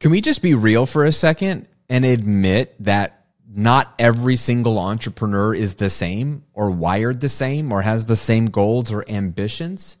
Can we just be real for a second and admit that not every single entrepreneur is the same or wired the same or has the same goals or ambitions?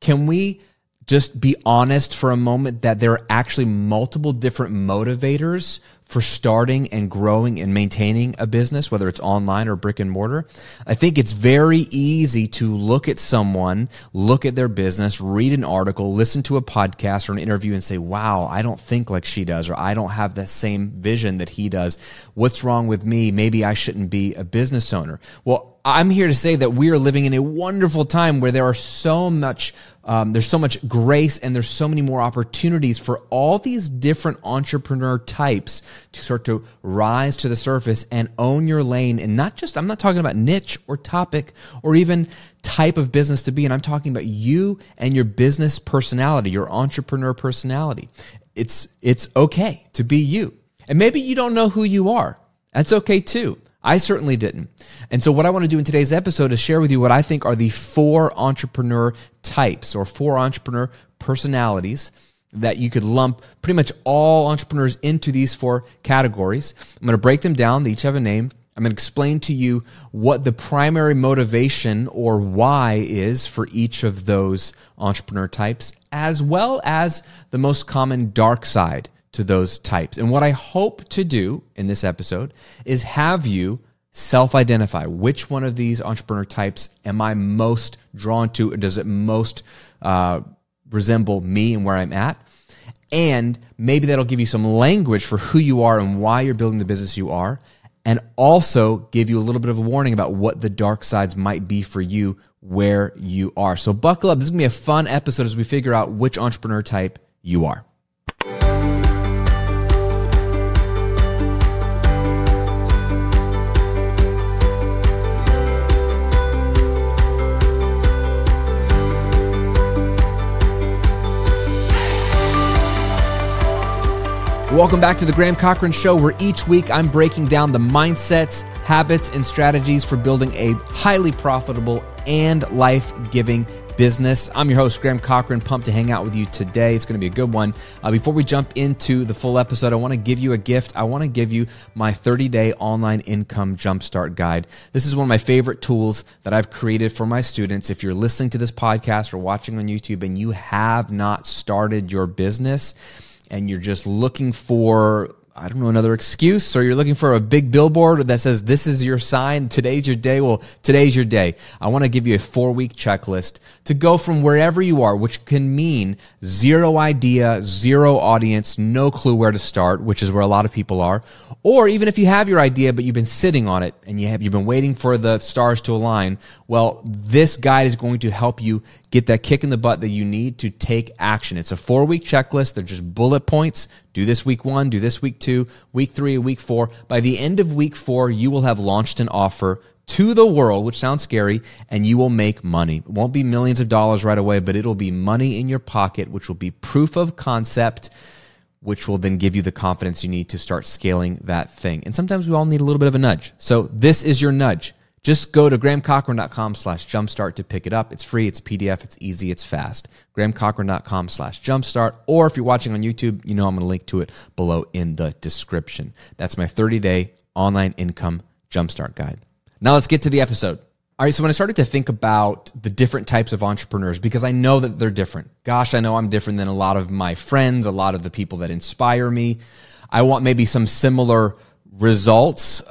Can we just be honest for a moment that there are actually multiple different motivators for starting and growing and maintaining a business, whether it's online or brick and mortar? I think it's very easy to look at someone, look at their business, read an article, listen to a podcast or an interview and say, wow, I don't think like she does, or I don't have the same vision that he does. What's wrong with me? Maybe I shouldn't be a business owner. Well, I'm here to say that we are living in a wonderful time where there are so much, there's so much grace and there's so many more opportunities for all these different entrepreneur types to start to rise to the surface and own your lane. And not just, I'm not talking about niche or topic or even type of business to be in. I'm talking about you and your business personality, your entrepreneur personality. It's okay to be you. And maybe you don't know who you are. That's okay too. I certainly didn't. And so what I want to do in today's episode is share with you what I think are the 4 entrepreneur types or 4 entrepreneur personalities that you could lump pretty much all entrepreneurs into these 4 categories. I'm going to break them down. They each have a name. I'm going to explain to you what the primary motivation or why is for each of those entrepreneur types, as well as the most common dark side to those types. And what I hope to do in this episode is have you self-identify. Which one of these entrepreneur types am I most drawn to? Or does it most resemble me and where I'm at? And maybe that'll give you some language for who you are and why you're building the business you are, and also give you a little bit of a warning about what the dark sides might be for you where you are. So buckle up. This is going to be a fun episode as we figure out which entrepreneur type you are. Welcome back to The Graham Cochran Show, where each week I'm breaking down the mindsets, habits, and strategies for building a highly profitable and life-giving business. I'm your host, Graham Cochran. Pumped to hang out with you today. It's going to be a good one. Before we jump into the full episode, I want to give you a gift. I want to give you my 30-day online income jumpstart guide. This is one of my favorite tools that I've created for my students. If you're listening to this podcast or watching on YouTube and you have not started your business, and you're just looking for, I don't know, another excuse, or you're looking for a big billboard that says, this is your sign, today's your day. Well, today's your day. I want to give you a 4-week checklist to go from wherever you are, which can mean zero idea, zero audience, no clue where to start, which is where a lot of people are. Or even if you have your idea, but you've been sitting on it and you've been waiting for the stars to align. Well, this guide is going to help you get that kick in the butt that you need to take action. It's a 4-week checklist. They're just bullet points. Do this week 1, do this week 2, week 3, week 4. By the end of week 4, you will have launched an offer to the world, which sounds scary, and you will make money. It won't be millions of dollars right away, but it'll be money in your pocket, which will be proof of concept, which will then give you the confidence you need to start scaling that thing. And sometimes we all need a little bit of a nudge. So this is your nudge. Just go to grahamcochran.com/jumpstart to pick it up. It's free, it's a PDF, it's easy, it's fast. grahamcochran.com/jumpstart, or if you're watching on YouTube, you know I'm going to link to it below in the description. That's my 30-day online income jumpstart guide. Now let's get to the episode. All right, so when I started to think about the different types of entrepreneurs, because I know that they're different. Gosh, I know I'm different than a lot of my friends, a lot of the people that inspire me. I want maybe some similar results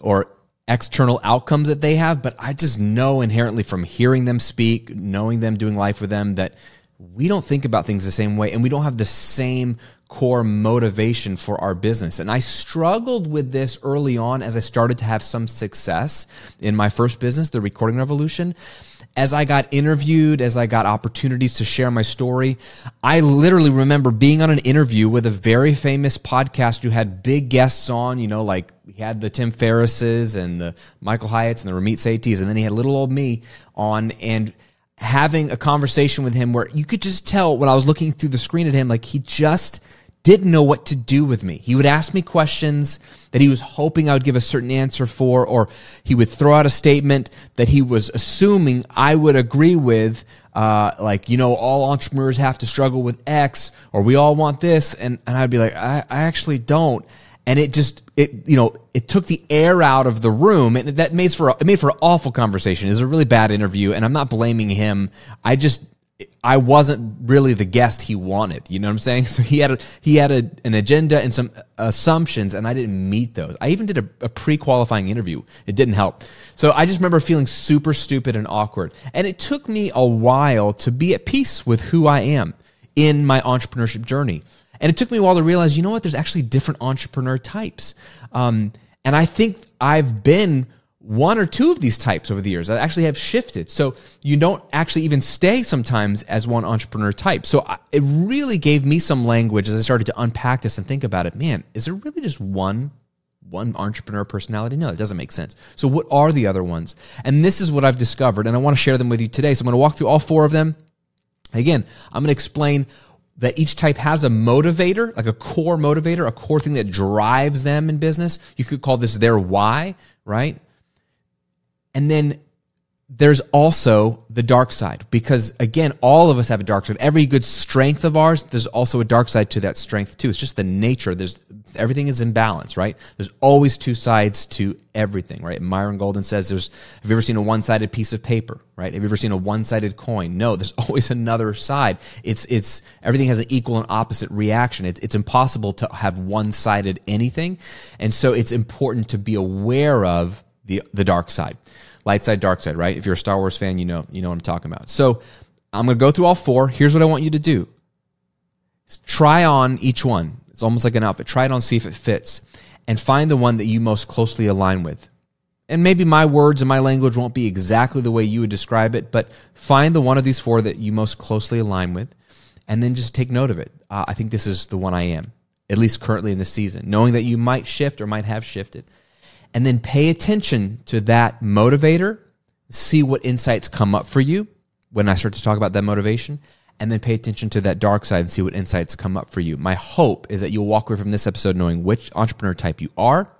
or external outcomes that they have, but I just know inherently from hearing them speak, knowing them, doing life with them, that we don't think about things the same way and we don't have the same core motivation for our business. And I struggled with this early on as I started to have some success in my first business, The Recording Revolution. As I got interviewed, as I got opportunities to share my story, I literally remember being on an interview with a very famous podcast who had big guests on, you know, like he had the Tim Ferrisses and the Michael Hyatts and the Ramit Sethis, and then he had little old me on, and having a conversation with him where you could just tell when I was looking through the screen at him, like he just didn't know what to do with me. He would ask me questions that he was hoping I would give a certain answer for, or he would throw out a statement that he was assuming I would agree with, like, you know, all entrepreneurs have to struggle with X, or we all want this. And I'd be like, I actually don't. And it just, you know, it took the air out of the room, and that made for an awful conversation. It was a really bad interview, and I'm not blaming him. I just, I wasn't really the guest he wanted. You know what I'm saying? So he had an agenda and some assumptions, and I didn't meet those. I even did a pre-qualifying interview. It didn't help. So I just remember feeling super stupid and awkward. And it took me a while to be at peace with who I am in my entrepreneurship journey. And it took me a while to realize, you know what, there's actually different entrepreneur types. And I think I've been one or two of these types over the years. I actually have shifted. So you don't actually even stay sometimes as one entrepreneur type. So it really gave me some language as I started to unpack this and think about it. Man, is there really just one entrepreneur personality? No, it doesn't make sense. So what are the other ones? And this is what I've discovered, and I want to share them with you today. So I'm going to walk through all four of them. Again, I'm going to explain that each type has a motivator, like a core motivator, a core thing that drives them in business. You could call this their why, right? And then there's also the dark side, because again, all of us have a dark side. Every good strength of ours, there's also a dark side to that strength too. It's just the nature. Everything is in balance, right? There's always two sides to everything, right? Myron Golden says, have you ever seen a one-sided piece of paper, right? Have you ever seen a one-sided coin? No, there's always another side. It's everything has an equal and opposite reaction. It's impossible to have one-sided anything. And so it's important to be aware of the dark side. Light side, dark side, right? If you're a Star Wars fan, you know what I'm talking about. So I'm going to go through all four. Here's what I want you to do. Try on each one. It's almost like an outfit. Try it on, see if it fits, and find the one that you most closely align with. And maybe my words and my language won't be exactly the way you would describe it, but find the one of these four that you most closely align with, and then just take note of it. I think this is the one I am, at least currently in this season, knowing that you might shift or might have shifted. And then pay attention to that motivator, see what insights come up for you when I start to talk about that motivation, and then pay attention to that dark side and see what insights come up for you. My hope is that you'll walk away from this episode knowing which entrepreneur type you are,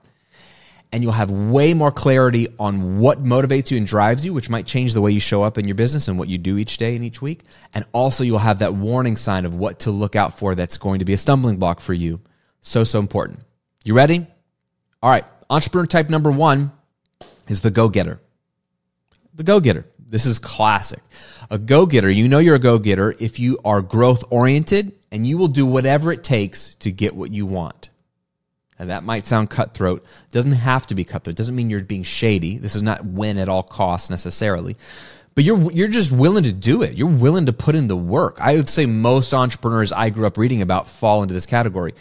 and you'll have way more clarity on what motivates you and drives you, which might change the way you show up in your business and what you do each day and each week. And also you'll have that warning sign of what to look out for that's going to be a stumbling block for you. So important. You ready? All right. Entrepreneur type number one is the go-getter. The go-getter. This is classic. A go-getter, you know you're a go-getter if you are growth-oriented, and you will do whatever it takes to get what you want. And that might sound cutthroat. It doesn't have to be cutthroat. It doesn't mean you're being shady. This is not win at all costs necessarily. But you're just willing to do it. You're willing to put in the work. I would say most entrepreneurs I grew up reading about fall into this category.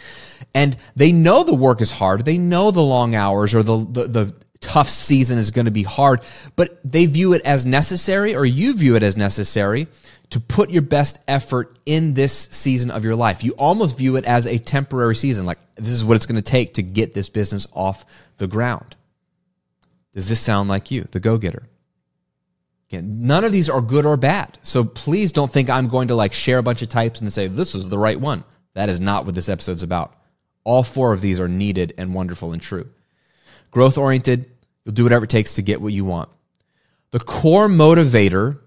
And they know the work is hard. They know the long hours or the tough season is going to be hard, but they view it as necessary, or you view it as necessary, to put your best effort in this season of your life. You almost view it as a temporary season, like this is what it's going to take to get this business off the ground. Does this sound like you, the go-getter? None of these are good or bad. So please don't think I'm going to like share a bunch of types and say, this is the right one. That is not what this episode's about. All four of these are needed and wonderful and true. Growth-oriented, you'll do whatever it takes to get what you want. The core motivator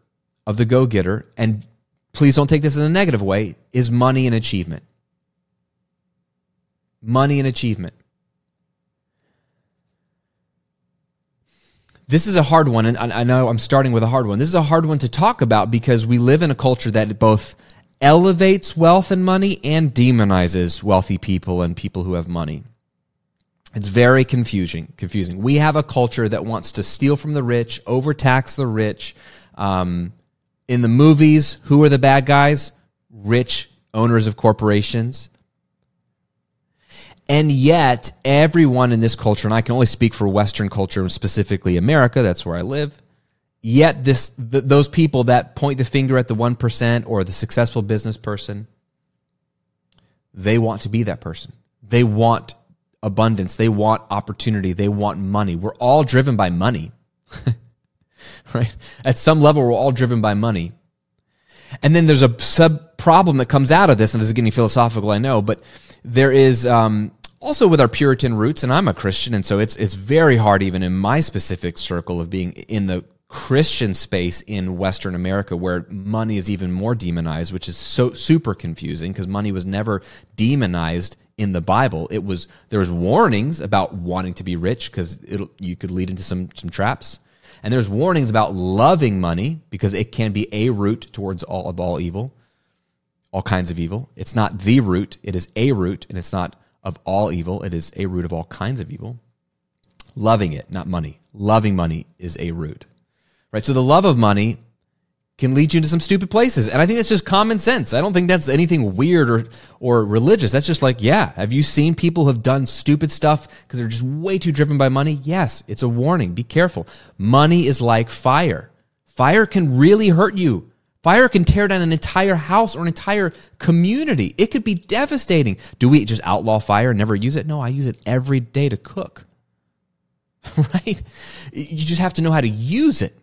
of the go-getter, and please don't take this in a negative way, is money and achievement. Money and achievement. This is a hard one, and I know I'm starting with a hard one. This is a hard one to talk about because we live in a culture that both elevates wealth and money and demonizes wealthy people and people who have money. It's very confusing. We have a culture that wants to steal from the rich, overtax the rich. In the movies, who are the bad guys? Rich owners of corporations. And yet, everyone in this culture, and I can only speak for Western culture, and specifically America, that's where I live, yet those people that point the finger at the 1% or the successful business person, they want to be that person. They want abundance. They want opportunity. They want money. We're all driven by money, right? At some level, we're all driven by money. And then there's a sub-problem that comes out of this, and this is getting philosophical, I know, but There is also with our Puritan roots, and I'm a Christian, and so it's very hard even in my specific circle of being in the Christian space in Western America where money is even more demonized, which is so super confusing because money was never demonized in the Bible. It was, there was warnings about wanting to be rich because you could lead into some traps. And there's warnings about loving money because it can be a route towards all evil, all kinds of evil. It's not the root. It is a root, and it's not of all evil. It is a root of all kinds of evil. Loving it, not money. Loving money is a root. Right, so the love of money can lead you into some stupid places. And I think that's just common sense. I don't think that's anything weird or religious. That's just like, yeah, have you seen people who have done stupid stuff because they're just way too driven by money? Yes, it's a warning. Be careful. Money is like fire. Fire can really hurt you. Fire can tear down an entire house or an entire community. It could be devastating. Do we just outlaw fire and never use it? No, I use it every day to cook. Right? You just have to know how to use it.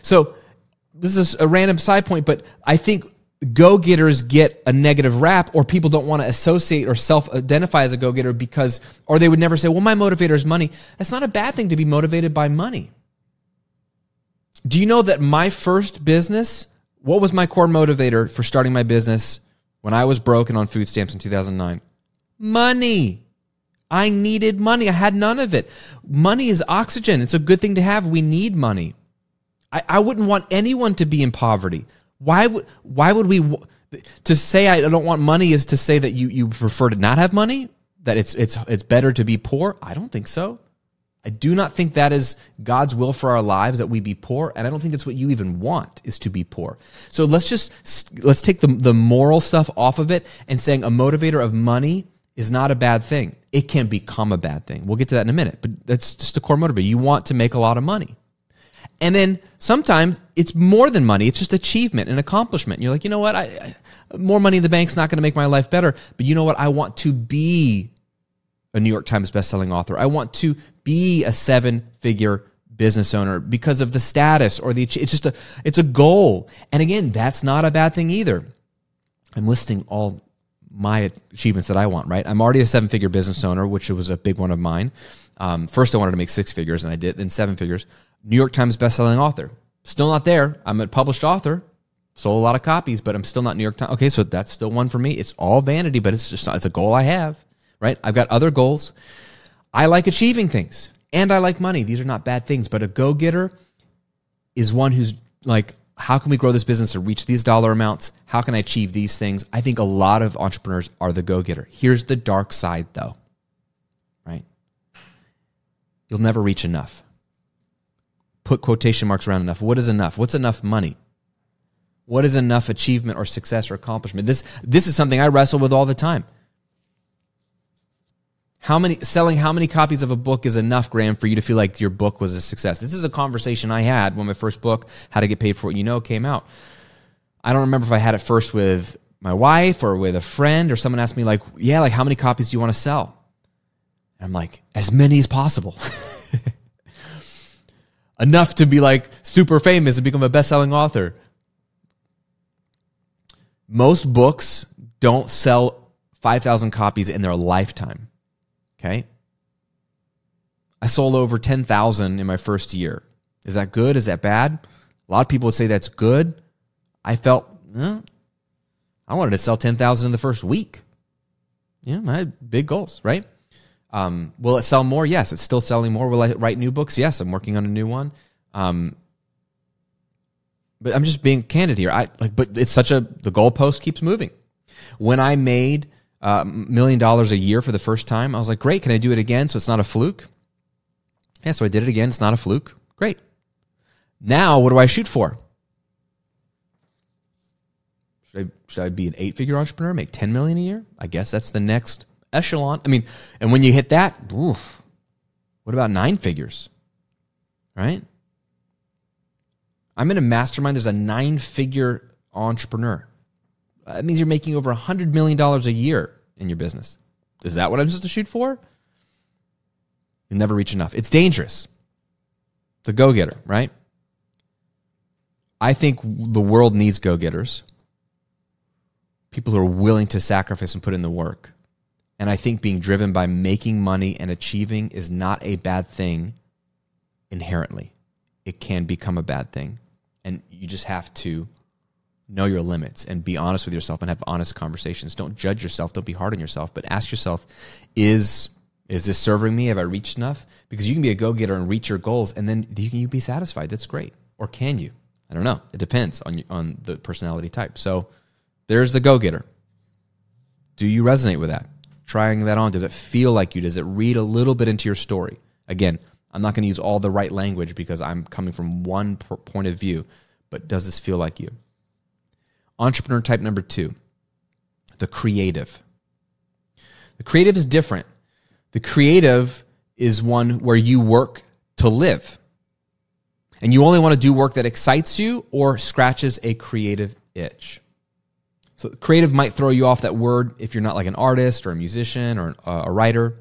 So this is a random side point, but I think go-getters get a negative rap, or people don't want to associate or self-identify as a go-getter because, or they would never say, well, my motivator is money. That's not a bad thing to be motivated by money. Do you know that my first business, what was my core motivator for starting my business when I was broke and on food stamps in 2009? Money. I needed money. I had none of it. Money is oxygen. It's a good thing to have. We need money. I wouldn't want anyone to be in poverty. Why would we? To say I don't want money is to say that you prefer to not have money, that it's better to be poor. I don't think so. I do not think that is God's will for our lives, that we be poor, and I don't think that's what you even want, is to be poor. So let's take the moral stuff off of it and saying a motivator of money is not a bad thing. It can become a bad thing. We'll get to that in a minute, but that's just the core motivator. You want to make a lot of money. And then sometimes it's more than money. It's just achievement and accomplishment. You're like, you know what? More money in the bank's not going to make my life better. But you know what? I want to be a New York Times bestselling author. I want to be a seven-figure business owner because of the status or the. It's just it's a goal. And again, that's not a bad thing either. I'm listing all my achievements that I want. Right? I'm already a seven-figure business owner, which was a big one of mine. First, I wanted to make six figures, and I did. Then 7 figures. New York Times bestselling author. Still not there. I'm a published author. Sold a lot of copies, but I'm still not New York Times. Okay, so that's still one for me. It's all vanity, but it's just it's a goal I have, right? I've got other goals. I like achieving things, and I like money. These are not bad things, but a go-getter is one who's like, how can we grow this business to reach these dollar amounts? How can I achieve these things? I think a lot of entrepreneurs are the go-getter. Here's the dark side, though, right? You'll never reach enough. Put quotation marks around enough. What is enough? What's enough money? What is enough achievement or success or accomplishment? This is something I wrestle with all the time. Selling how many copies of a book is enough, Graham, for you to feel like your book was a success? This is a conversation I had when my first book, How to Get Paid for What You Know, came out. I don't remember if I had it first with my wife or with a friend, or someone asked me like, yeah, like how many copies do you want to sell? And I'm like, as many as possible. Enough to be like super famous and become a best-selling author. Most books don't sell 5,000 copies in their lifetime, okay? I sold over 10,000 in my first year. Is that good? Is that bad? A lot of people would say that's good. I felt, I wanted to sell 10,000 in the first week. Yeah, I had big goals, right? Will it sell more? Yes, it's still selling more. Will I write new books? Yes, I'm working on a new one. But I'm just being candid here. But it's such a, the goalpost keeps moving. When I made $1 million a year for the first time, I was like, great, can I do it again so it's not a fluke? Yeah, so I did it again. It's not a fluke. Great. Now, what do I shoot for? Should I be an 8-figure entrepreneur, make $10 million a year? I guess that's the next echelon. I mean, and when you hit that, oof, what about 9 figures, right? I'm in a mastermind. There's a 9-figure entrepreneur. That means you're making over $100 million a year in your business. Is that what I'm supposed to shoot for? You'll never reach enough. It's dangerous. The go-getter, right? I think the world needs go-getters. People who are willing to sacrifice and put in the work. And I think being driven by making money and achieving is not a bad thing inherently. It can become a bad thing. And you just have to know your limits and be honest with yourself and have honest conversations. Don't judge yourself. Don't be hard on yourself. But ask yourself, is this serving me? Have I reached enough? Because you can be a go-getter and reach your goals, and then you be satisfied. That's great. Or can you? I don't know. It depends on the personality type. So there's the go-getter. Do you resonate with that? Trying that on, does it feel like you? Does it read a little bit into your story? Again, I'm not going to use all the right language because I'm coming from one point of view, but does this feel like you? Entrepreneur type number two, the creative. The creative is different. The creative is one where you work to live. And you only want to do work that excites you or scratches a creative itch. So creative might throw you off that word if you're not like an artist or a musician or a writer.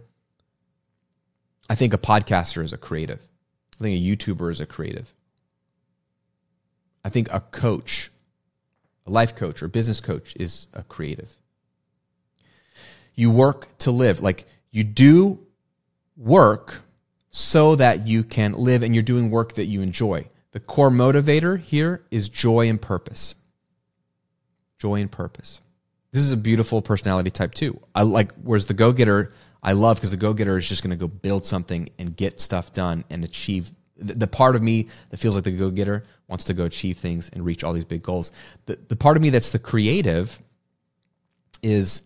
I think a podcaster is a creative. I think a YouTuber is a creative. I think a coach, a life coach or business coach is a creative. You work to live. Like you do work so that you can live, and you're doing work that you enjoy. The core motivator here is joy and purpose. Joy and purpose. This is a beautiful personality type too. I like, whereas the go-getter, I love, because the go-getter is just going to go build something and get stuff done and achieve. The part of me that feels like the go-getter wants to go achieve things and reach all these big goals. The part of me that's the creative is,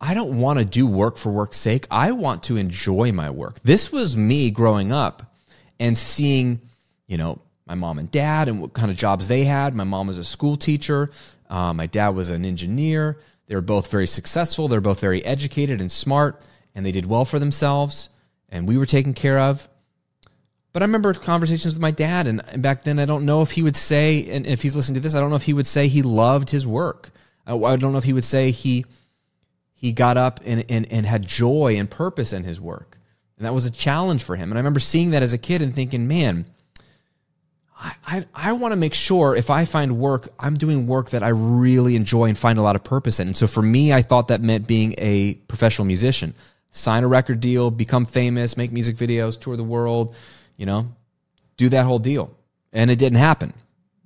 I don't want to do work for work's sake. I want to enjoy my work. This was me growing up and seeing, you know, my mom and dad and what kind of jobs they had. My mom was a school teacher. My dad was an engineer. They were both very successful. They were both very educated and smart, and they did well for themselves, and we were taken care of. But I remember conversations with my dad, and back then I don't know if he would say, and if he's listening to this, I don't know if he would say he loved his work. I don't know if he would say he got up and had joy and purpose in his work. And that was a challenge for him. And I remember seeing that as a kid and thinking, man, I want to make sure if I find work, I'm doing work that I really enjoy and find a lot of purpose in. And so for me, I thought that meant being a professional musician, sign a record deal, become famous, make music videos, tour the world, you know, do that whole deal. And it didn't happen.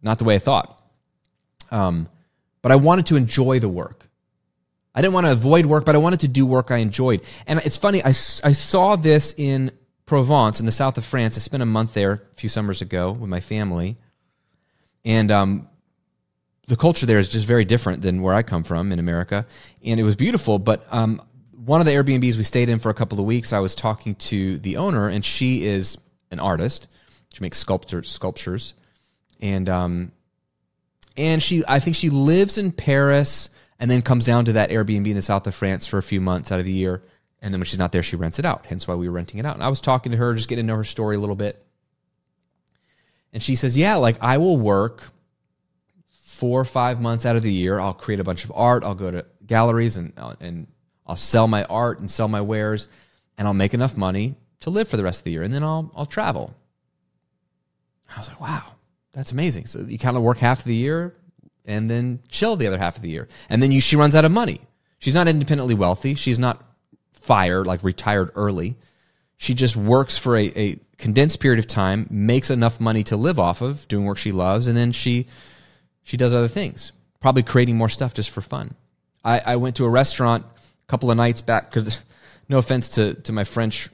Not the way I thought. But I wanted to enjoy the work. I didn't want to avoid work, but I wanted to do work I enjoyed. And it's funny, I saw this in Provence, in the south of France. I spent a month there a few summers ago with my family. And the culture there is just very different than where I come from in America. And it was beautiful. But one of the Airbnbs we stayed in for a couple of weeks, I was talking to the owner, and she is an artist. She makes sculptures. And I think she lives in Paris and then comes down to that Airbnb in the south of France for a few months out of the year. And then when she's not there, she rents it out, hence why we were renting it out. And I was talking to her, just getting to know her story a little bit. And she says, yeah, like I will work 4 or 5 months out of the year. I'll create a bunch of art. I'll go to galleries and I'll sell my art and sell my wares. And I'll make enough money to live for the rest of the year. And then I'll travel. I was like, wow, that's amazing. So you kind of work half of the year and then chill the other half of the year. And then she runs out of money. She's not independently wealthy. She's not fired, like retired early. She just works for a condensed period of time, makes enough money to live off of, doing work she loves, and then she does other things, probably creating more stuff just for fun. I went to a restaurant a couple of nights back, because no offense to my French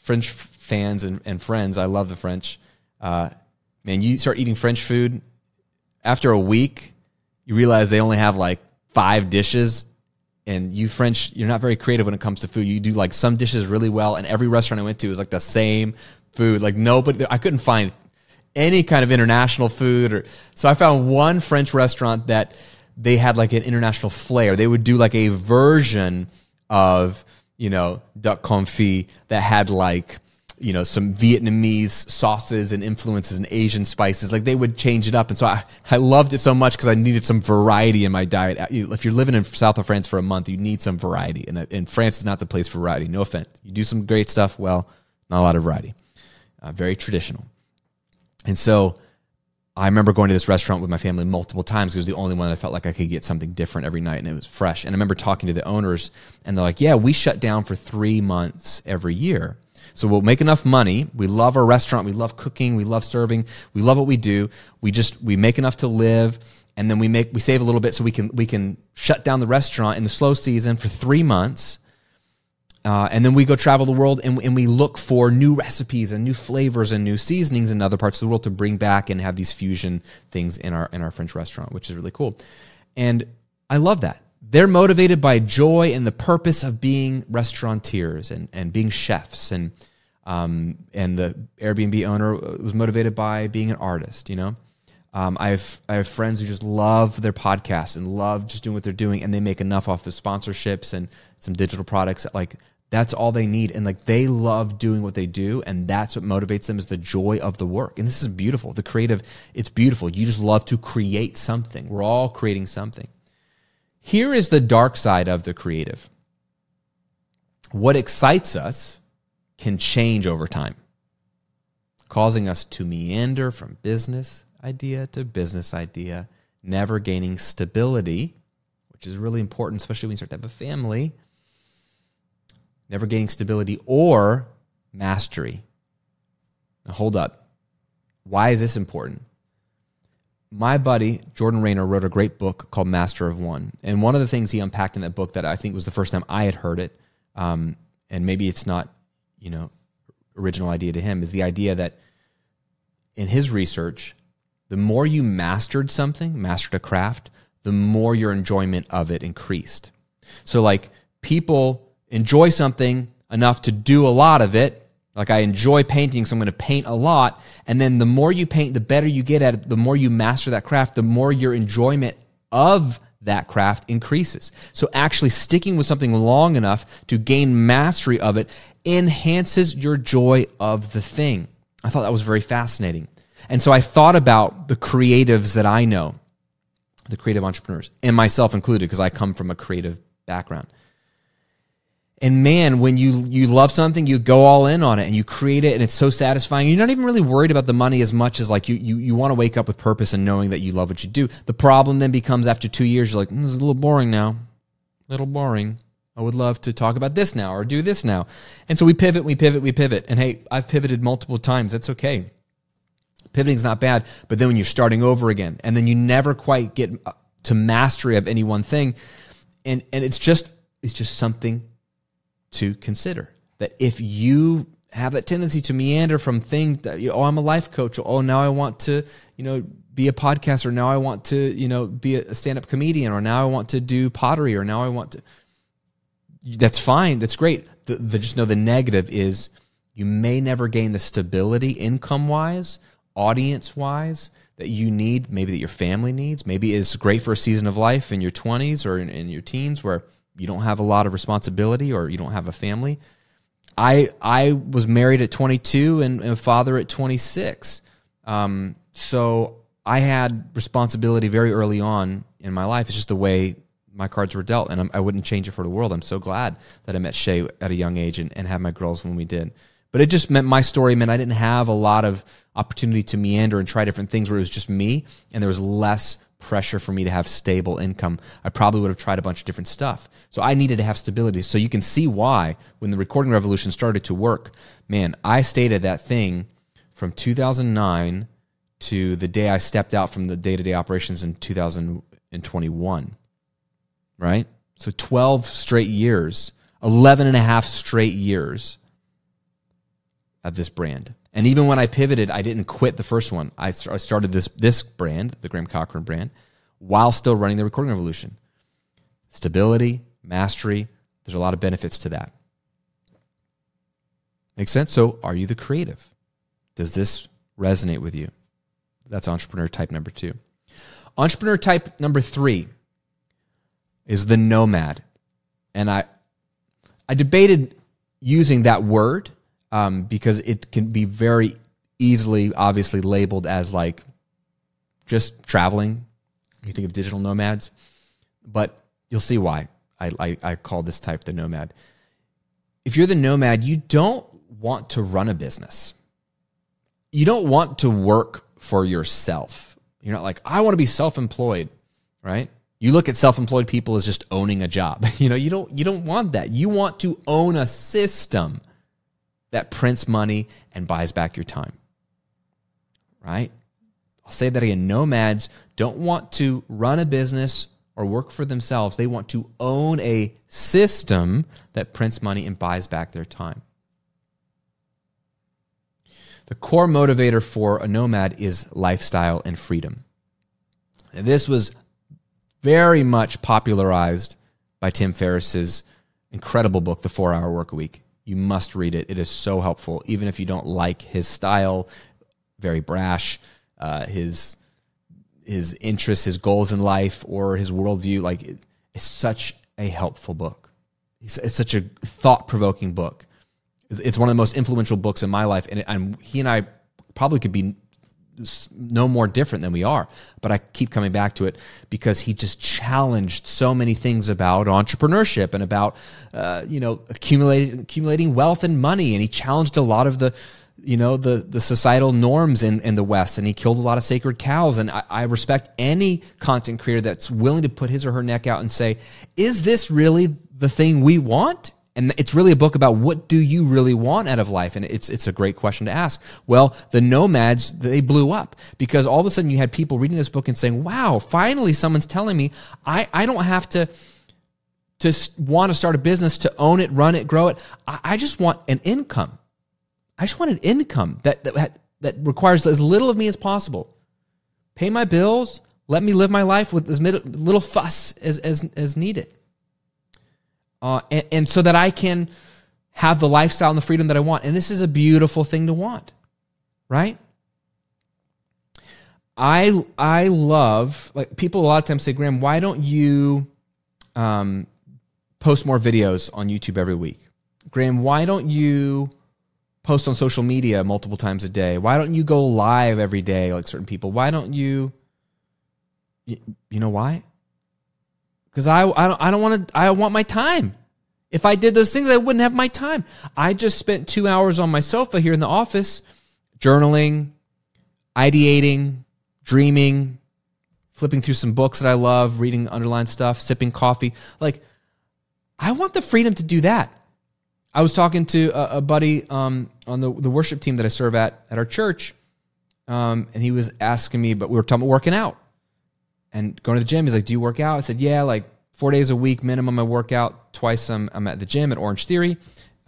fans and friends. I love the French. Man, you start eating French food, after a week, you realize they only have like 5 dishes, and you French, you're not very creative when it comes to food. You do like some dishes really well, and every restaurant I went to was like the same food. Like nobody, I couldn't find any kind of international food. So I found one French restaurant that they had like an international flair. They would do like a version of, you know, duck confit that had like, you know, some Vietnamese sauces and influences and Asian spices. Like they would change it up. And so I loved it so much because I needed some variety in my diet. If you're living in south of France for a month, you need some variety. And France is not the place for variety. No offense. You do some great stuff. Well, not a lot of variety. Very traditional. And so I remember going to this restaurant with my family multiple times because it was the only one that I felt like I could get something different every night, and it was fresh. And I remember talking to the owners, and they're like, yeah, we shut down for 3 months every year. So we'll make enough money. We love our restaurant. We love cooking. We love serving. We love what we do. We make enough to live, and then we save a little bit so we can shut down the restaurant in the slow season for 3 months. And then we go travel the world, and we look for new recipes and new flavors and new seasonings in other parts of the world to bring back and have these fusion things in our French restaurant, which is really cool. And I love that. They're motivated by joy and the purpose of being restaurateurs and being chefs. And the Airbnb owner was motivated by being an artist, you know? I have friends who just love their podcasts and love just doing what they're doing, and they make enough off of sponsorships and some digital products. Like, that's all they need. And like, they love doing what they do, and that's what motivates them, is the joy of the work. And this is beautiful. The creative, it's beautiful. You just love to create something. We're all creating something. Here is the dark side of the creative. What excites us can change over time, causing us to meander from business idea to business idea, never gaining stability, which is really important, especially when you start to have a family, never gaining stability or mastery. Now hold up. Why is this important? My buddy, Jordan Raynor, wrote a great book called Master of One. And one of the things he unpacked in that book that I think was the first time I had heard it, and maybe it's not, you know, original idea to him, is the idea that in his research, the more you mastered something, mastered a craft, the more your enjoyment of it increased. So like, people enjoy something enough to do a lot of it. Like, I enjoy painting, so I'm going to paint a lot. And then the more you paint, the better you get at it. The more you master that craft, the more your enjoyment of that craft increases. So actually sticking with something long enough to gain mastery of it enhances your joy of the thing. I thought that was very fascinating. And so I thought about the creatives that I know, the creative entrepreneurs, and myself included, because I come from a creative background. And man, when you love something, you go all in on it and you create it, and it's so satisfying. You're not even really worried about the money as much as like you want to wake up with purpose and knowing that you love what you do. The problem then becomes, after 2 years, you're like, this is a little boring now, a little boring. I would love to talk about this now or do this now. And so we pivot, we pivot, we pivot. And hey, I've pivoted multiple times. That's okay. Pivoting's not bad, but then when you're starting over again, and then you never quite get to mastery of any one thing, and it's just something to consider, that if you have that tendency to meander from things that, you know, oh, I'm a life coach, oh, now I want to, you know, be a podcaster, now I want to, you know, be a stand-up comedian, or now I want to do pottery, or now I want to, that's fine, that's great. Just know the negative is you may never gain the stability income-wise, audience-wise, that you need, maybe that your family needs. Maybe it's great for a season of life in your 20s or in your teens where you don't have a lot of responsibility or you don't have a family. I was married at 22 and a father at 26. So I had responsibility very early on in my life. It's just the way my cards were dealt, and I wouldn't change it for the world. I'm so glad that I met Shay at a young age and had my girls when we did. But it just meant my story meant I didn't have a lot of opportunity to meander and try different things where it was just me, and there was less pressure for me to have stable income. I probably would have tried a bunch of different stuff. So I needed to have stability. So you can see why when the recording revolution started to work, man, I stayed at that thing from 2009 to the day I stepped out from the day-to-day operations in 2021, right? So 12 straight years, 11 and a half straight years of this brand. And even when I pivoted, I didn't quit the first one. I started this brand, the Graham Cochran brand, while still running the Recording Revolution. Stability, mastery, there's a lot of benefits to that. Makes sense? So are you the creative? Does this resonate with you? That's entrepreneur type number 2. Entrepreneur type number 3 is the nomad. And I debated using that word, because it can be very easily, obviously, labeled as like just traveling. You think of digital nomads, but you'll see why I call this type the nomad. If you're the nomad, you don't want to run a business. You don't want to work for yourself. You're not like, I want to be self-employed, right? You look at self-employed people as just owning a job. You know, you don't want that. You want to own a system that prints money and buys back your time, right? I'll say that again. Nomads don't want to run a business or work for themselves. They want to own a system that prints money and buys back their time. The core motivator for a nomad is lifestyle and freedom. And this was very much popularized by Tim Ferriss's incredible book, The 4-Hour Workweek. You must read it. It is so helpful, even if you don't like his style, very brash, his interests, his goals in life, or his worldview. Like, it's such a helpful book. It's such a thought-provoking book. It's one of the most influential books in my life, and he and I probably could be no more different than we are, but I keep coming back to it because he just challenged so many things about entrepreneurship and about accumulating wealth and money, and he challenged a lot of the societal norms in the West, and he killed a lot of sacred cows. And I respect any content creator that's willing to put his or her neck out and say, is this really the thing we want? And it's really a book about what do you really want out of life? And it's a great question to ask. Well, the nomads, they blew up because all of a sudden you had people reading this book and saying, wow, finally someone's telling me I don't have to want to start a business, to own it, run it, grow it. I just want an income. I just want an income that requires as little of me as possible. Pay my bills, let me live my life with as little fuss as needed. And so that I can have the lifestyle and the freedom that I want. And this is a beautiful thing to want, right? I love, like, people a lot of times say, Graham, why don't you post more videos on YouTube every week? Graham, why don't you post on social media multiple times a day? Why don't you go live every day like certain people? Why don't you know why? Because I don't want to. I want my time. If I did those things, I wouldn't have my time. I just spent 2 hours on my sofa here in the office, journaling, ideating, dreaming, flipping through some books that I love, reading underlined stuff, sipping coffee. Like, I want the freedom to do that. I was talking to a buddy on the worship team that I serve at our church, and he was asking me, but we were talking about working out and going to the gym. He's like, do you work out? I said, yeah, like 4 days a week minimum I work out. Twice I'm at the gym at Orange Theory.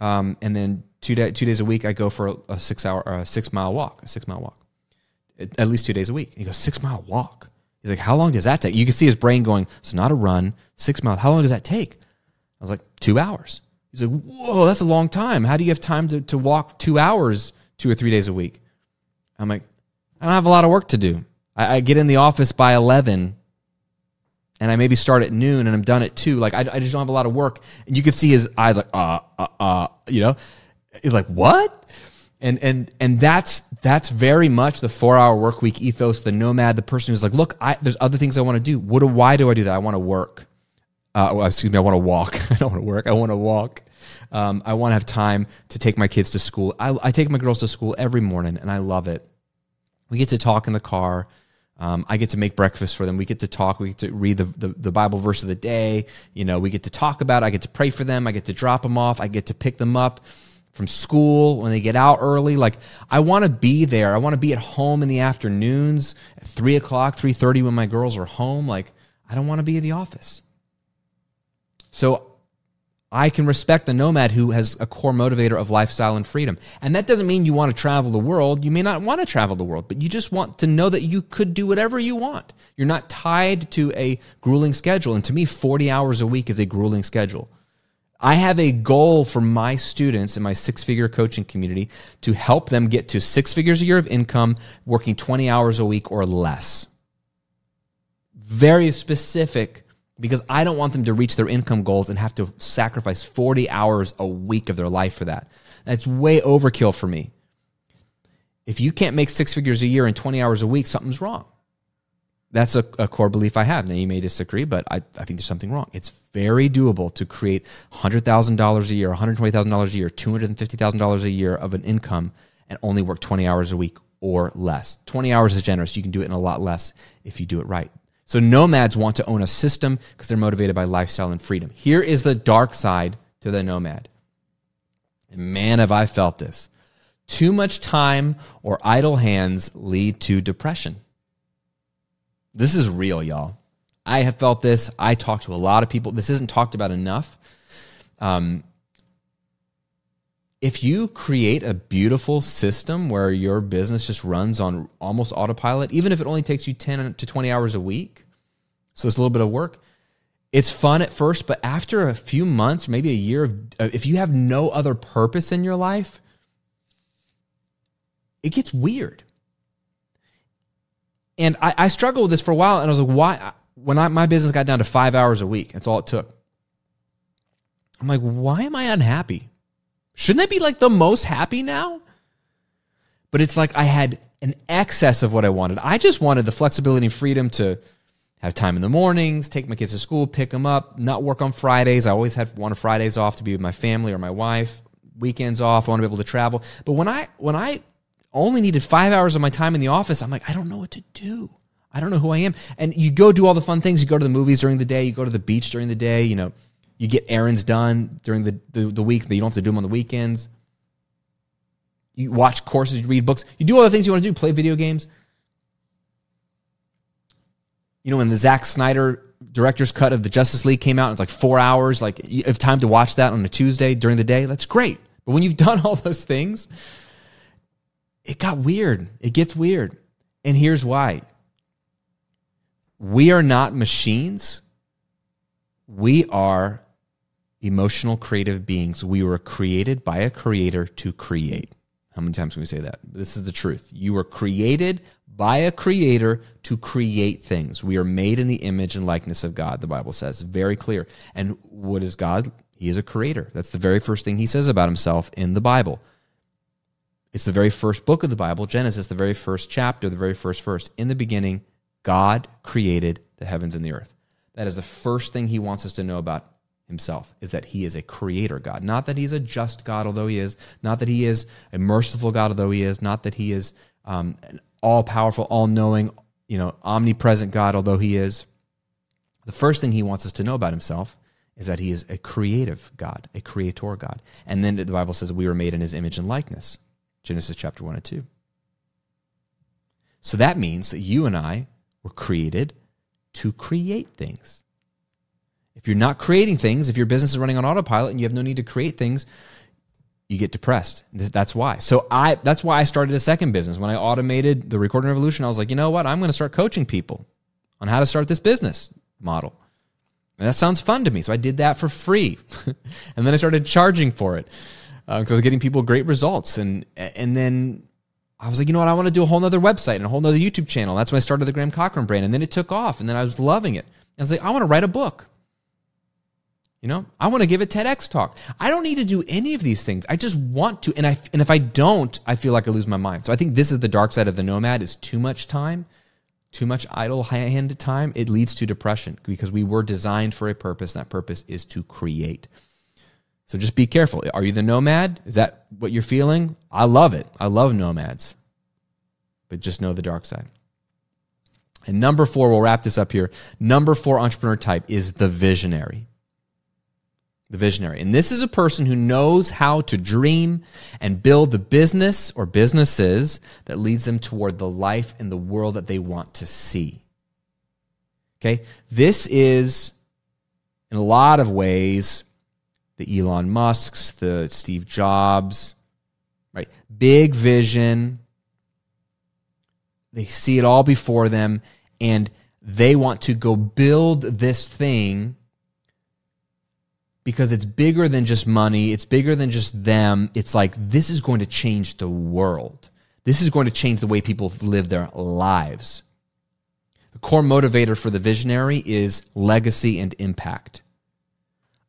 And then two days a week I go for a six mile walk. At least 2 days a week. And he goes, 6 mile walk? He's like, how long does that take? You can see his brain going, it's not a run, 6 miles. How long does that take? I was like, 2 hours. He's like, whoa, that's a long time. How do you have time to walk 2 hours 2 or 3 days a week? I'm like, I don't have a lot of work to do. I get in the office by 11 and I maybe start at noon and I'm done at 2. Like, I just don't have a lot of work. And you could see his eyes like, you know, he's like, what? And that's very much the 4-hour work week ethos, the nomad, the person who's like, look, there's other things I want to do. Why do I do that? I want to work. I want to walk. I don't want to work. I want to walk. I want to have time to take my kids to school. I take my girls to school every morning and I love it. We get to talk in the car. I get to make breakfast for them. We get to talk. We get to read the Bible verse of the day. You know, we get to talk about it. I get to pray for them. I get to drop them off. I get to pick them up from school when they get out early. Like, I want to be there. I want to be at home in the afternoons at 3 o'clock, 3:30 when my girls are home. Like, I don't want to be in the office. So I can respect the nomad who has a core motivator of lifestyle and freedom. And that doesn't mean you want to travel the world. You may not want to travel the world, but you just want to know that you could do whatever you want. You're not tied to a grueling schedule. And to me, 40 hours a week is a grueling schedule. I have a goal for my students in my six-figure coaching community to help them get to 6 figures a year of income working 20 hours a week or less. Very specific, because I don't want them to reach their income goals and have to sacrifice 40 hours a week of their life for that. That's way overkill for me. If you can't make 6 figures a year and 20 hours a week, something's wrong. That's a core belief I have. Now, you may disagree, but I think there's something wrong. It's very doable to create $100,000 a year, $120,000 a year, $250,000 a year of an income and only work 20 hours a week or less. 20 hours is generous. You can do it in a lot less if you do it right. So nomads want to own a system because they're motivated by lifestyle and freedom. Here is the dark side to the nomad. And man, have I felt this. Too much time or idle hands lead to depression. This is real, y'all. I have felt this. I talk to a lot of people. This isn't talked about enough. If you create a beautiful system where your business just runs on almost autopilot, even if it only takes you 10 to 20 hours a week, so it's a little bit of work, it's fun at first, but after a few months, maybe a year, if you have no other purpose in your life, it gets weird. And I struggled with this for a while, and I was like, why? When my business got down to 5 hours a week, that's all it took. I'm like, why am I unhappy? Shouldn't I be like the most happy now? But it's like I had an excess of what I wanted. I just wanted the flexibility and freedom to have time in the mornings, take my kids to school, pick them up, not work on Fridays. I always had one of Fridays off to be with my family or my wife, weekends off. I want to be able to travel. But when I only needed 5 hours of my time in the office, I'm like, I don't know what to do. I don't know who I am. And you go do all the fun things. You go to the movies during the day. You go to the beach during the day. You know, you get errands done during the week that you don't have to do them on the weekends. You watch courses. You read books. You do all the things you want to do. Play video games. You know, when the Zack Snyder director's cut of the Justice League came out, it's like 4 hours. Like, you have time to watch that on a Tuesday during the day. That's great. But when you've done all those things, it got weird. It gets weird. And here's why. We are not machines. We are emotional, creative beings. We were created by a creator to create. How many times can we say that? This is the truth. You were created by a creator to create things. We are made in the image and likeness of God, the Bible says. Very clear. And what is God? He is a creator. That's the very first thing he says about himself in the Bible. It's the very first book of the Bible, Genesis, the very first chapter, the very first verse. In the beginning, God created the heavens and the earth. That is the first thing he wants us to know about himself, is that he is a creator God. Not that he's a just God, although he is. Not that he is a merciful God, although he is. Not that he is an all-powerful, all-knowing, omnipresent God, although he is. The first thing he wants us to know about himself is that he is a creative God, a creator God. And then the Bible says we were made in his image and likeness, Genesis chapter 1 and 2. So that means that you and I were created to create things. If you're not creating things, if your business is running on autopilot and you have no need to create things, you get depressed. That's why. That's why I started a second business. When I automated the Recording Revolution, I was like, you know what? I'm going to start coaching people on how to start this business model. And that sounds fun to me. So I did that for free. And then I started charging for it because I was getting people great results. And then I was like, you know what? I want to do a whole nother website and a whole nother YouTube channel. That's when I started the Graham Cochran brand. And then it took off. And then I was loving it. I was like, I want to write a book. I want to give a TEDx talk. I don't need to do any of these things. I just want to. And if I don't, I feel like I lose my mind. So I think this is the dark side of the nomad, is too much time, too much idle hand time. It leads to depression because we were designed for a purpose. And that purpose is to create. So just be careful. Are you the nomad? Is that what you're feeling? I love it. I love nomads. But just know the dark side. And number four, we'll wrap this up here. Number four entrepreneur type is the visionary. The visionary. And this is a person who knows how to dream and build the business or businesses that leads them toward the life and the world that they want to see. Okay? This is, in a lot of ways, the Elon Musks, the Steve Jobs, right? Big vision. They see it all before them, and they want to go build this thing because it's bigger than just money. It's bigger than just them. It's like, this is going to change the world. This is going to change the way people live their lives. The core motivator for the visionary is legacy and impact.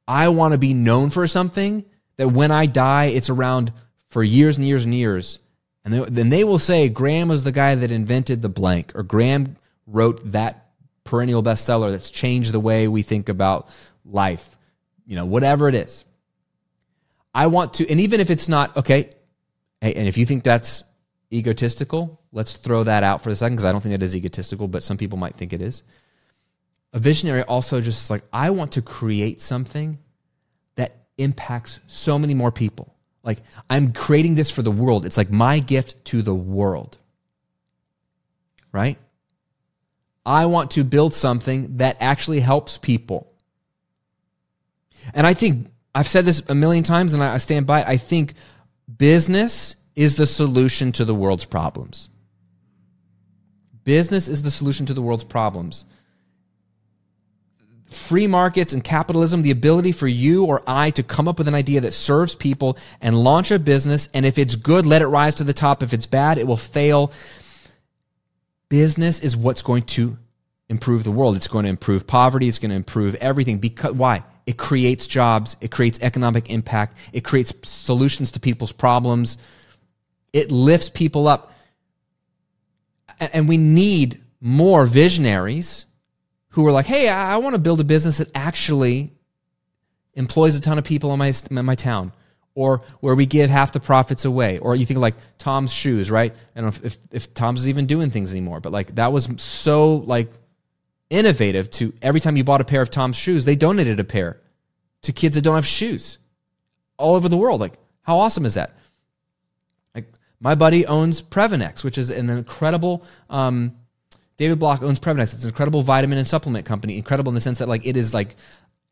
I want to be known for something that when I die, it's around for years and years and years. And then they will say, Graham was the guy that invented the blank, or Graham wrote that perennial bestseller that's changed the way we think about life, whatever it is. I want to, and even if it's not, okay, and if you think that's egotistical, Let's throw that out for a second because I don't think that is egotistical, but some people might think it is. A visionary also just like, I want to create something that impacts so many more people. Like, I'm creating this for the world. It's like my gift to the world, right? I want to build something that actually helps people. And I think, I've said this a million times and I stand by it, I think business is the solution to the world's problems. Business is the solution to the world's problems. Free markets and capitalism, the ability for you or I to come up with an idea that serves people and launch a business, and if it's good, let it rise to the top. If it's bad, it will fail. Business is what's going to improve the world. It's going to improve poverty. It's going to improve everything. Because why? It creates jobs. It creates economic impact. It creates solutions to people's problems. It lifts people up. And we need more visionaries who are like, hey, I want to build a business that actually employs a ton of people in my town, or where we give half the profits away. Or you think like Tom's Shoes, right? I don't know if Tom's is even doing things anymore, but like that was so like innovative to every time you bought a pair of Tom's shoes, they donated a pair to kids that don't have shoes all over the world. Like, how awesome is that? Like, my buddy owns Previnex, which is an incredible... David Block owns Previnex. It's an incredible vitamin and supplement company. Incredible in the sense that like it is like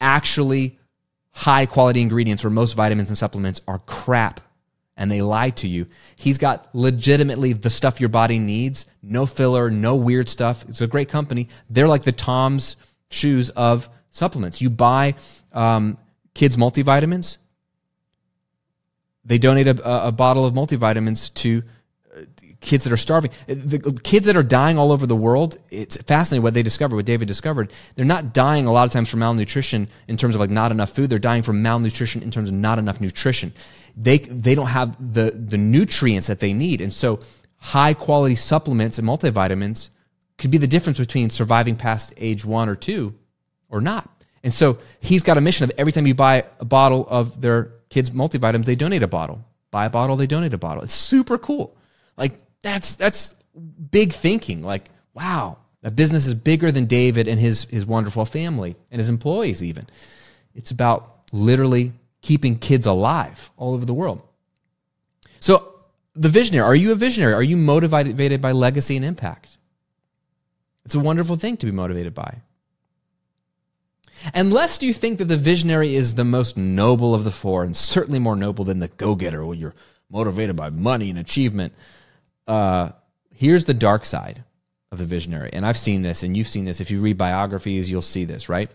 actually high quality ingredients, where most vitamins and supplements are crap and they lie to you. He's got legitimately the stuff your body needs. No filler, no weird stuff. It's a great company. They're like the Tom's Shoes of supplements. You buy kids multivitamins. They donate a bottle of multivitamins to kids that are starving. The kids that are dying all over the world, it's fascinating what they discovered, what David discovered. They're not dying a lot of times from malnutrition in terms of like not enough food. They're dying from malnutrition in terms of not enough nutrition. They don't have the nutrients that they need. And so high quality supplements and multivitamins could be the difference between surviving past age 1 or 2 or not. And so he's got a mission of every time you buy a bottle of their kids' multivitamins, they donate a bottle. Buy a bottle, they donate a bottle. It's super cool. Like, that's big thinking. Like, wow, that business is bigger than David and his wonderful family and his employees even. It's about literally keeping kids alive all over the world. So the visionary, are you a visionary? Are you motivated by legacy and impact? It's a wonderful thing to be motivated by. Unless you think that the visionary is the most noble of the four, and certainly more noble than the go-getter, or you're motivated by money and achievement. Here's the dark side of the visionary. And I've seen this, and you've seen this. If you read biographies, you'll see this, right?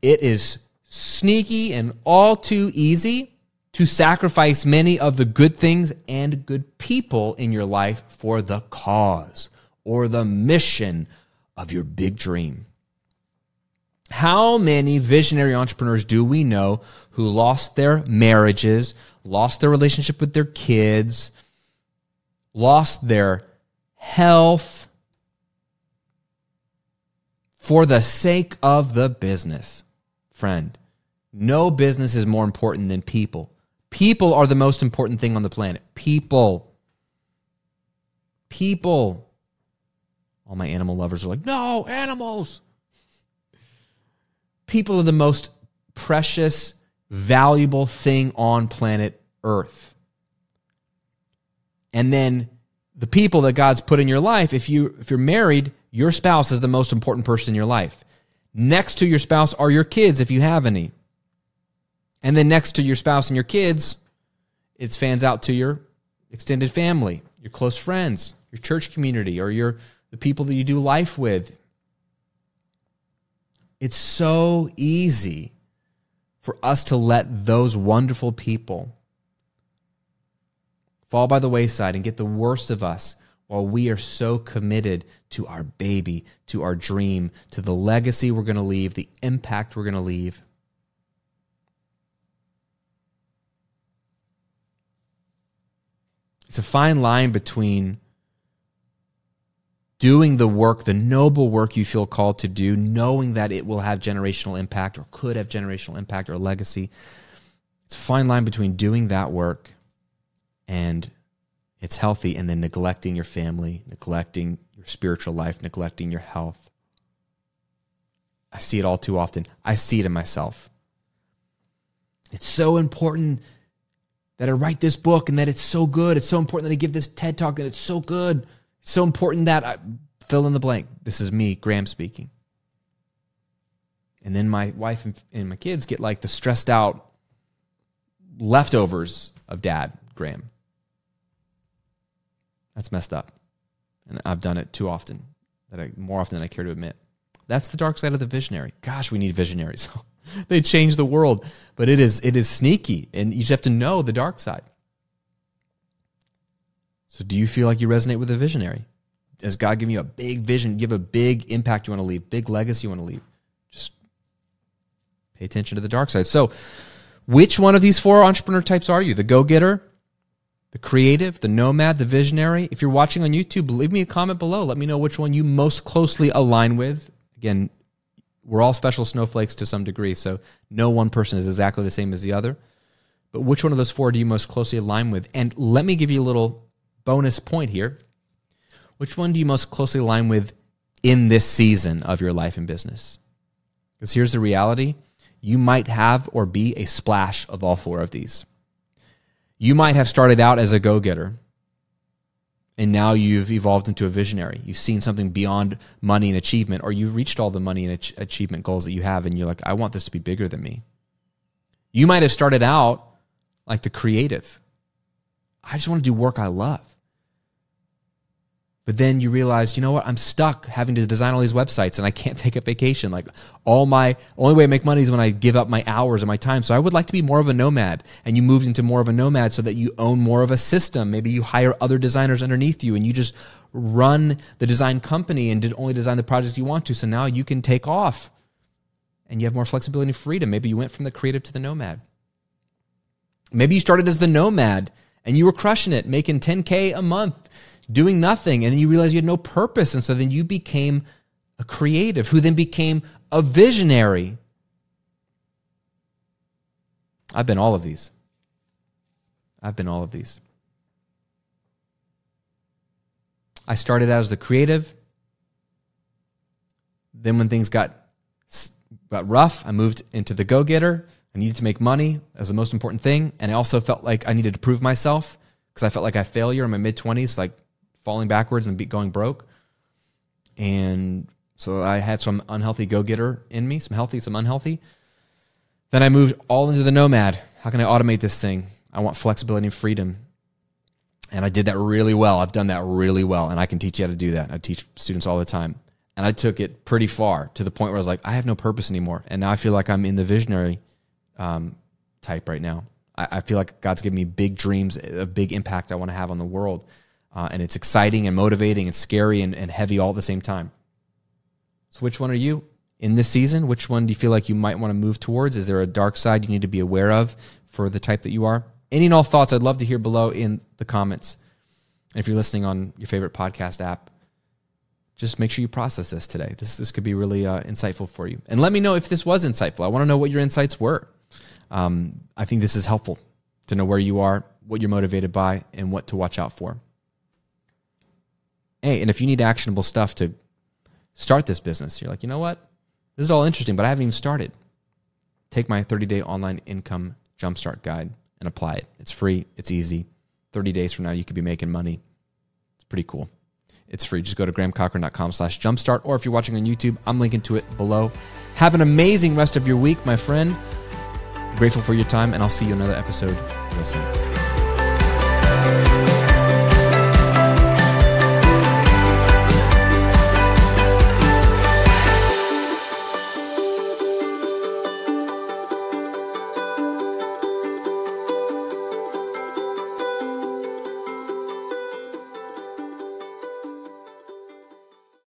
It is sneaky and all too easy to sacrifice many of the good things and good people in your life for the cause or the mission of your big dream. How many visionary entrepreneurs do we know who lost their marriages, lost their relationship with their kids, lost their health for the sake of the business? Friend, no business is more important than people. People are the most important thing on the planet. People. People. All my animal lovers are like, no, animals. People are the most precious, valuable thing on planet Earth. And then the people that God's put in your life, if you're married, your spouse is the most important person in your life. Next to your spouse are your kids, if you have any. And then next to your spouse and your kids, it fans out to your extended family, your close friends, your church community, or the people that you do life with. It's so easy for us to let those wonderful people fall by the wayside and get the worst of us, while we are so committed to our baby, to our dream, to the legacy we're going to leave, the impact we're going to leave. It's a fine line between doing the work, the noble work you feel called to do, knowing that it will have generational impact or could have generational impact or legacy. It's a fine line between doing that work and It's healthy. And then neglecting your family, neglecting your spiritual life, neglecting your health. I see it all too often. I see it in myself. It's so important that I write this book and that it's so good. It's so important that I give this TED Talk, that it's so good. It's so important that I fill in the blank. This is me, Graham, speaking. And then my wife and my kids get like the stressed out leftovers of Dad, Graham. That's messed up. And I've done it too often, more often than I care to admit. That's the dark side of the visionary. Gosh, we need visionaries. They change the world, but it is sneaky, and you just have to know the dark side. So do you feel like you resonate with a visionary? Has God given you a big vision? Give a big impact you want to leave, big legacy you want to leave. Just pay attention to the dark side. So which one of these four entrepreneur types are you? The go-getter, the creative, the nomad, the visionary? If you're watching on YouTube, leave me a comment below. Let me know which one you most closely align with. Again, we're all special snowflakes to some degree, so no one person is exactly the same as the other. But which one of those four do you most closely align with? And let me give you a little bonus point here. Which one do you most closely align with in this season of your life and business? Because here's the reality. You might have or be a splash of all four of these. You might have started out as a go-getter, and now you've evolved into a visionary. You've seen something beyond money and achievement, or you've reached all the money and achievement goals that you have, and you're like, I want this to be bigger than me. You might have started out like the creative. I just want to do work I love. But then you realize, you know what? I'm stuck having to design all these websites, and I can't take a vacation. Like only way I make money is when I give up my hours and my time. So I would like to be more of a nomad. And you moved into more of a nomad so that you own more of a system. Maybe you hire other designers underneath you, and you just run the design company and only design the projects you want to. So now you can take off, and you have more flexibility and freedom. Maybe you went from the creative to the nomad. Maybe you started as the nomad, and you were crushing it, making $10K a month, doing nothing, and then you realize you had no purpose, and so then you became a creative, who then became a visionary. I've been all of these. I've been all of these. I started out as the creative. Then when things got rough, I moved into the go-getter. I needed to make money. That was the most important thing, and I also felt like I needed to prove myself because I felt like I failure in my mid-20s, like falling backwards and going broke. And so I had some unhealthy go-getter in me, some healthy, some unhealthy. Then I moved all into the nomad. How can I automate this thing? I want flexibility and freedom. And I did that really well. I've done that really well, and I can teach you how to do that. I teach students all the time. And I took it pretty far to the point where I was like, I have no purpose anymore. And now I feel like I'm in the visionary type right now. I feel like God's given me big dreams, a big impact I want to have on the world. And it's exciting and motivating and scary and heavy all at the same time. So which one are you in this season? Which one do you feel like you might want to move towards? Is there a dark side you need to be aware of for the type that you are? Any and all thoughts I'd love to hear below in the comments. And if you're listening on your favorite podcast app, just make sure you process this today. This could be really insightful for you. And let me know if this was insightful. I want to know what your insights were. I think this is helpful to know where you are, what you're motivated by, and what to watch out for. Hey, and if you need actionable stuff to start this business, you're like, you know what? This is all interesting, but I haven't even started. Take my 30-day online income jumpstart guide and apply it. It's free. It's easy. 30 days from now, you could be making money. It's pretty cool. It's free. Just go to grahamcochran.com/jumpstart, or if you're watching on YouTube, I'm linking to it below. Have an amazing rest of your week, my friend. I'm grateful for your time, and I'll see you in another episode. Listen.